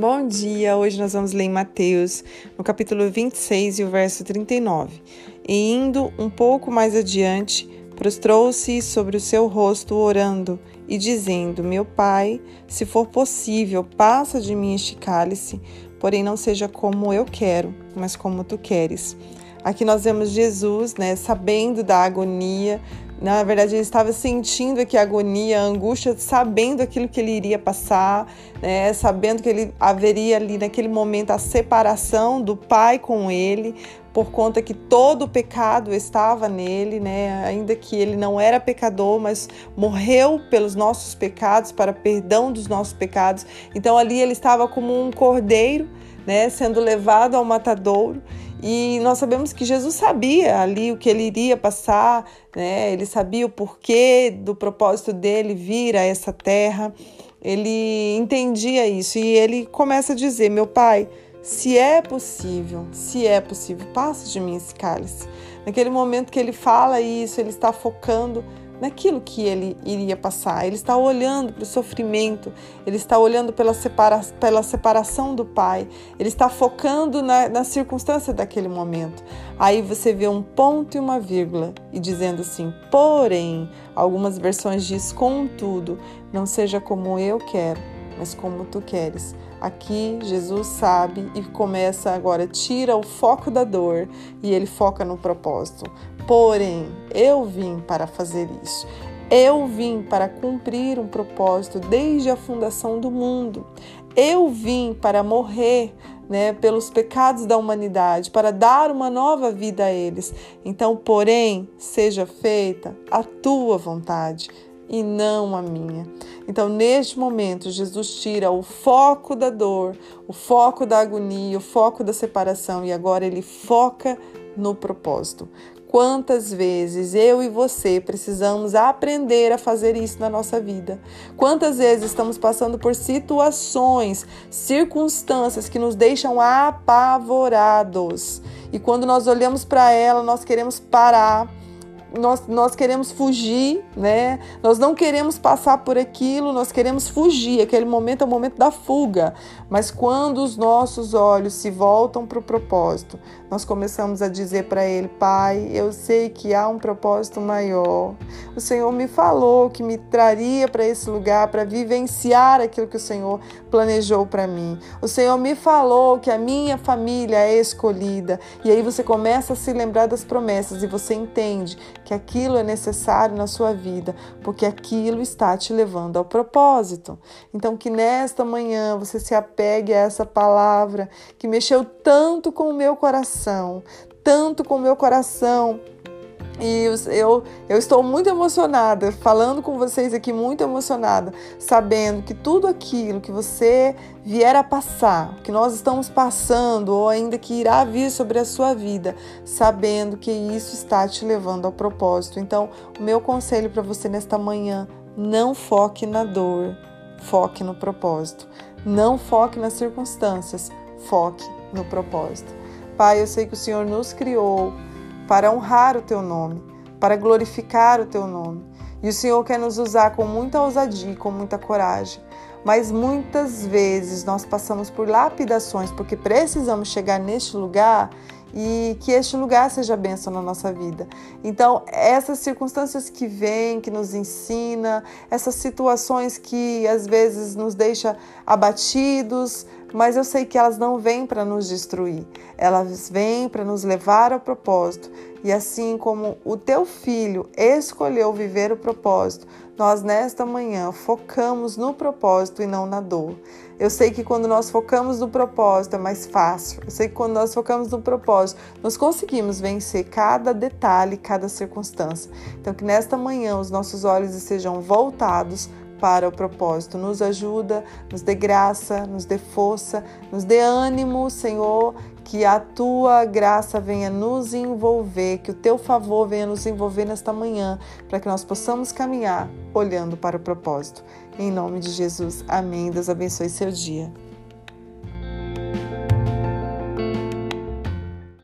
Bom dia! Hoje nós vamos ler em Mateus, no capítulo 26 e o verso 39. E indo um pouco mais adiante, prostrou-se sobre o seu rosto orando e dizendo: Meu Pai, se for possível, passa de mim este cálice, porém não seja como eu quero, mas como tu queres. Aqui nós vemos Jesus, sabendo da agonia. Na verdade, ele estava sentindo aqui a agonia, a angústia, sabendo aquilo que ele iria passar, sabendo que ele haveria ali naquele momento a separação do Pai com ele, por conta que todo o pecado estava nele, ainda que ele não era pecador, mas morreu pelos nossos pecados, para perdão dos nossos pecados. Então ali ele estava como um cordeiro, sendo levado ao matadouro. E nós sabemos que Jesus sabia ali o que ele iria passar, Ele sabia o porquê do propósito dele vir a essa terra. Ele entendia isso e ele começa a dizer: Meu Pai, se é possível, passa de mim esse cálice. Naquele momento que ele fala isso, ele está focando naquilo que ele iria passar. Ele está olhando para o sofrimento, ele está olhando pela separação do Pai, ele está focando na circunstância daquele momento. Aí você vê um ponto e uma vírgula, e dizendo assim: porém, algumas versões diz contudo, não seja como eu quero, mas como tu queres. Aqui Jesus sabe e começa agora, tira o foco da dor e ele foca no propósito. Porém, eu vim para fazer isso. Eu vim para cumprir um propósito desde a fundação do mundo. Eu vim para morrer, pelos pecados da humanidade, para dar uma nova vida a eles. Então, porém, seja feita a tua vontade e não a minha. Então, neste momento, Jesus tira o foco da dor, o foco da agonia, o foco da separação, e agora ele foca no propósito. Quantas vezes eu e você precisamos aprender a fazer isso na nossa vida? Quantas vezes estamos passando por situações, circunstâncias que nos deixam apavorados, e quando nós olhamos para ela, nós queremos parar, nós queremos fugir, Nós não queremos passar por aquilo, nós queremos fugir. Aquele momento é o momento da fuga. Mas quando os nossos olhos se voltam para o propósito, nós começamos a dizer para ele: Pai, eu sei que há um propósito maior. O Senhor me falou que me traria para esse lugar, para vivenciar aquilo que o Senhor planejou para mim. O Senhor me falou que a minha família é escolhida. E aí você começa a se lembrar das promessas e você entende que aquilo é necessário na sua vida, porque aquilo está te levando ao propósito. Então, que nesta manhã você se apegue a essa palavra que mexeu tanto com o meu coração, E eu estou muito emocionada, falando com vocês aqui, muito emocionada, sabendo que tudo aquilo que você vier a passar, que nós estamos passando, ou ainda que irá vir sobre a sua vida, sabendo que isso está te levando ao propósito. Então, o meu conselho para você nesta manhã: não foque na dor, foque no propósito. Não foque nas circunstâncias, foque no propósito. Pai, eu sei que o Senhor nos criou para honrar o Teu nome, para glorificar o Teu nome. E o Senhor quer nos usar com muita ousadia, com muita coragem. Mas muitas vezes nós passamos por lapidações, porque precisamos chegar neste lugar e que este lugar seja bênção na nossa vida. Então, essas circunstâncias que vêm, que nos ensina, essas situações que às vezes nos deixam abatidos, mas eu sei que elas não vêm para nos destruir, elas vêm para nos levar ao propósito. E assim como o teu filho escolheu viver o propósito, nós nesta manhã focamos no propósito e não na dor. Eu sei que quando nós focamos no propósito é mais fácil. Eu sei que quando nós focamos no propósito, nós conseguimos vencer cada detalhe, cada circunstância. Então, que nesta manhã os nossos olhos estejam voltados para o propósito. Nos ajuda, nos dê graça, nos dê força, nos dê ânimo, Senhor, que a Tua graça venha nos envolver, que o Teu favor venha nos envolver nesta manhã, para que nós possamos caminhar olhando para o propósito. Em nome de Jesus, amém. Deus abençoe seu dia.